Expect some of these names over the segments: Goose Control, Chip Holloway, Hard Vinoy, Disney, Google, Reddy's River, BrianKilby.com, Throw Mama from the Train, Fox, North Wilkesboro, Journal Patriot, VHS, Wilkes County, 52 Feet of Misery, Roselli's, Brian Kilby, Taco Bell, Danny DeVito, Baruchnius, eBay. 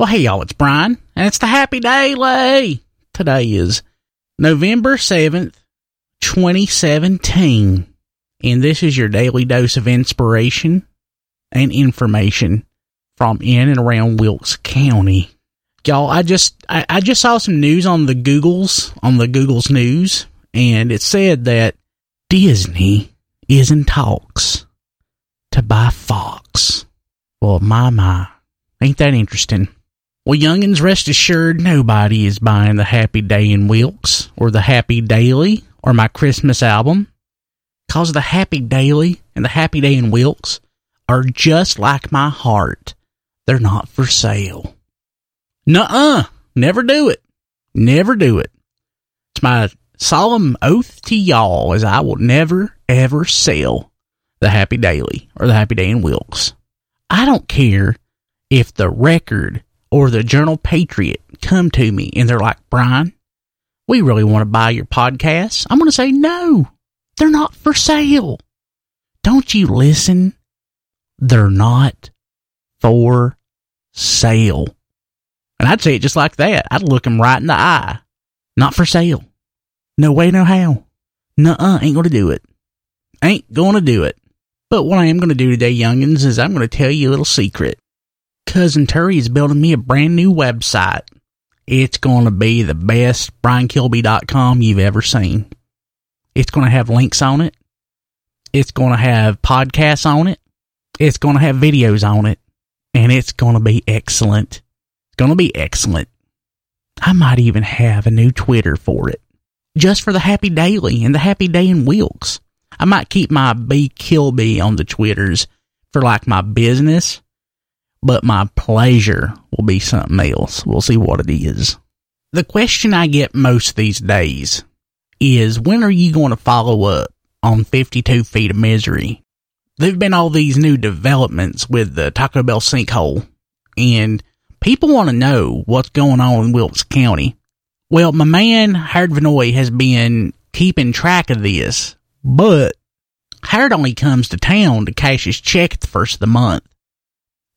Well, hey, y'all, it's Brian, and it's the Happy Daily. Today is November 7th, 2017, and this is your daily dose of inspiration and information from in and around Wilkes County. Y'all, I just saw some news on the Googles, on the Google's news, and it said that Disney is in talks to buy Fox. Well, my, ain't that interesting? Well, youngins, rest assured, nobody is buying the Happy Day in Wilkes, or the Happy Daily, or my Christmas album, because the Happy Daily and the Happy Day in Wilkes are just like my heart. They're not for sale. Nuh-uh. Never do it. Never do it. It's my solemn oath to y'all, is I will never, ever sell the Happy Daily or the Happy Day in Wilkes. I don't care if the Record or the Journal Patriot come to me and they're like, Brian, we really want to buy your podcasts. I'm going to say, no, they're not for sale. Don't you listen? They're not for sale. And I'd say it just like that. I'd look them right in the eye. Not for sale. No way, no how. Nuh-uh, ain't going to do it. Ain't going to do it. But what I am going to do today, youngins, is I'm going to tell you a little secret. Cousin Terry is building me a brand new website. It's going to be the best BrianKilby.com you've ever seen. It's going to have links on it. It's going to have podcasts on it. It's going to have videos on it. And it's going to be excellent. It's going to be excellent. I might even have a new Twitter for it. Just for the Happy Daily and the Happy Day in Wilkes. I might keep my B Kilby on the Twitters for like my business. But my pleasure will be something else. We'll see what it is. The question I get most these days is, when are you going to follow up on 52 Feet of Misery? There've been all these new developments with the Taco Bell sinkhole, and people want to know what's going on in Wilkes County. Well, my man, Hard Vinoy, has been keeping track of this, but Hard only comes to town to cash his check at the first of the month.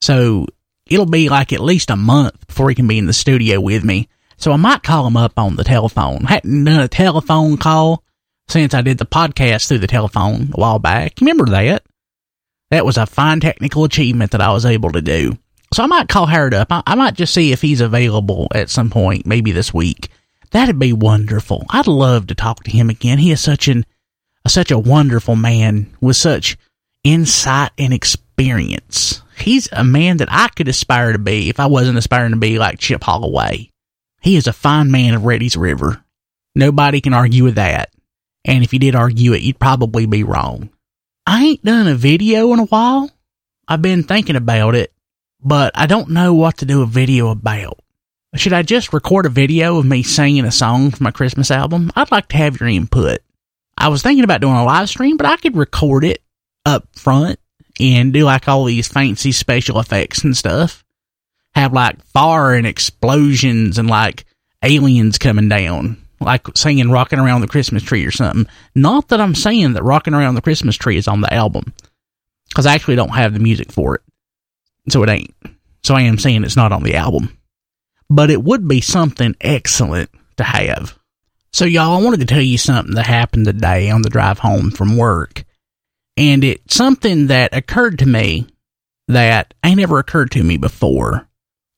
So it'll be like at least a month before he can be in the studio with me. So I might call him up on the telephone. Hadn't done a telephone call since I did the podcast through the telephone a while back. Remember that? That was a fine technical achievement that I was able to do. So I might call Howard up. I might just see if he's available at some point, maybe this week. That'd be wonderful. I'd love to talk to him again. He is such a wonderful man with such insight and experience. He's a man that I could aspire to be if I wasn't aspiring to be like Chip Holloway. He is a fine man of Reddy's River. Nobody can argue with that. And if you did argue it, you'd probably be wrong. I ain't done a video in a while. I've been thinking about it, but I don't know what to do a video about. Should I just record a video of me singing a song from my Christmas album? I'd like to have your input. I was thinking about doing a live stream, but I could record it up front and do like all these fancy special effects and stuff. Have like fire and explosions and like aliens coming down. Like singing Rockin' Around the Christmas Tree or something. Not that I'm saying that Rockin' Around the Christmas Tree is on the album, because I actually don't have the music for it. So it ain't. So I am saying it's not on the album. But it would be something excellent to have. So y'all, I wanted to tell you something that happened today on the drive home from work. And it's something that occurred to me that ain't ever occurred to me before.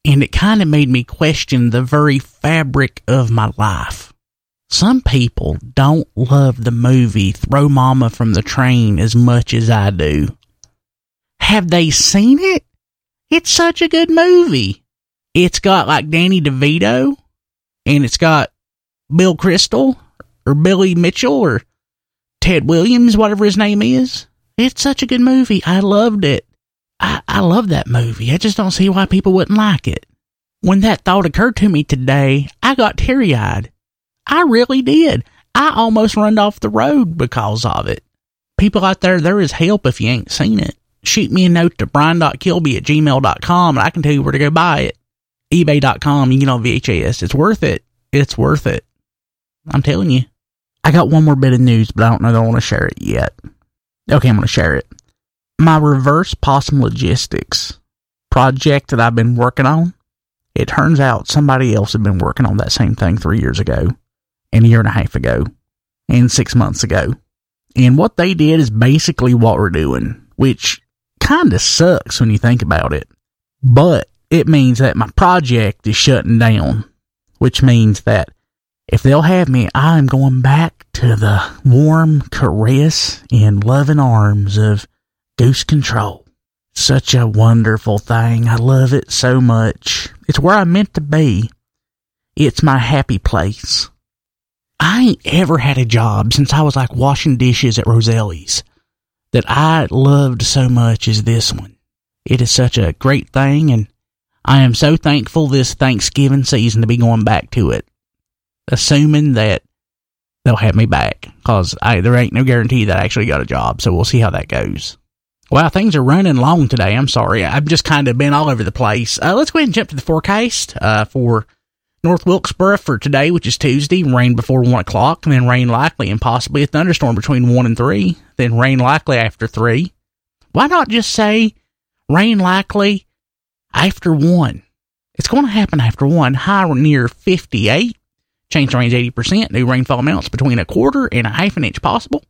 And it kind of made me question the very fabric of my life. Some people don't love the movie Throw Mama from the Train as much as I do. Have they seen it? It's such a good movie. It's got like Danny DeVito, and it's got Bill Crystal, or Billy Mitchell, or Ted Williams, whatever his name is. It's such a good movie. I loved it. I love that movie. I just don't see why people wouldn't like it. When that thought occurred to me today, I got teary-eyed. I really did. I almost runned off the road because of it. People out there is help if you ain't seen it. Shoot me a note to brian.kilby@gmail.com, and I can tell you where to go buy it. ebay.com, you know, VHS. It's worth it. It's worth it. I'm telling you. I got one more bit of news, but I don't know that I want to share it yet. Okay, I'm going to share it. My reverse possum logistics project that I've been working on It turns out somebody else had been working on that same thing 3 years ago, and a year and a half ago, and 6 months ago. And what they did is basically what we're doing, which kind of sucks when you think about it. But it means that my project is shutting down, which means that if they'll have me, I am going back to the warm caress and loving arms of Goose Control. Such a wonderful thing. I love it so much. It's where I'm meant to be. It's my happy place. I ain't ever had a job since I was like washing dishes at Roselli's that I loved so much as this one. It is such a great thing, and I am so thankful this Thanksgiving season to be going back to it, assuming that they'll have me back, because there ain't no guarantee that I actually got a job, so we'll see how that goes. Wow, things are running long today. I'm sorry. I've just kind of been all over the place. Let's go ahead and jump to the forecast for North Wilkesboro for today, which is Tuesday. Rain before 1 o'clock, and then rain likely and possibly a thunderstorm between 1 and 3, then rain likely after 3. Why not just say rain likely after 1? It's going to happen after 1, high near 58. Chance of rain's 80%, new rainfall amounts between 1/4 and 1/2 inch possible.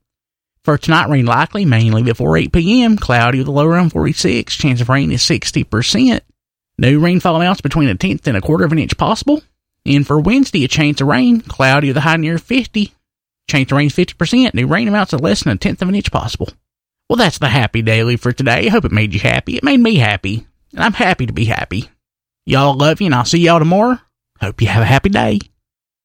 For tonight, rain likely, mainly before 8 p.m., cloudy with a low around 46, chance of rain is 60%, new rainfall amounts between 1/10 and 1/4 inch possible. And for Wednesday, a chance of rain, cloudy with a high near 50, chance of rain is 50%, new rain amounts of less than 1/10 inch possible. Well, that's the happy daily for today. I hope it made you happy. It made me happy, and I'm happy to be happy. Y'all, love you, and I'll see y'all tomorrow. Hope you have a happy day.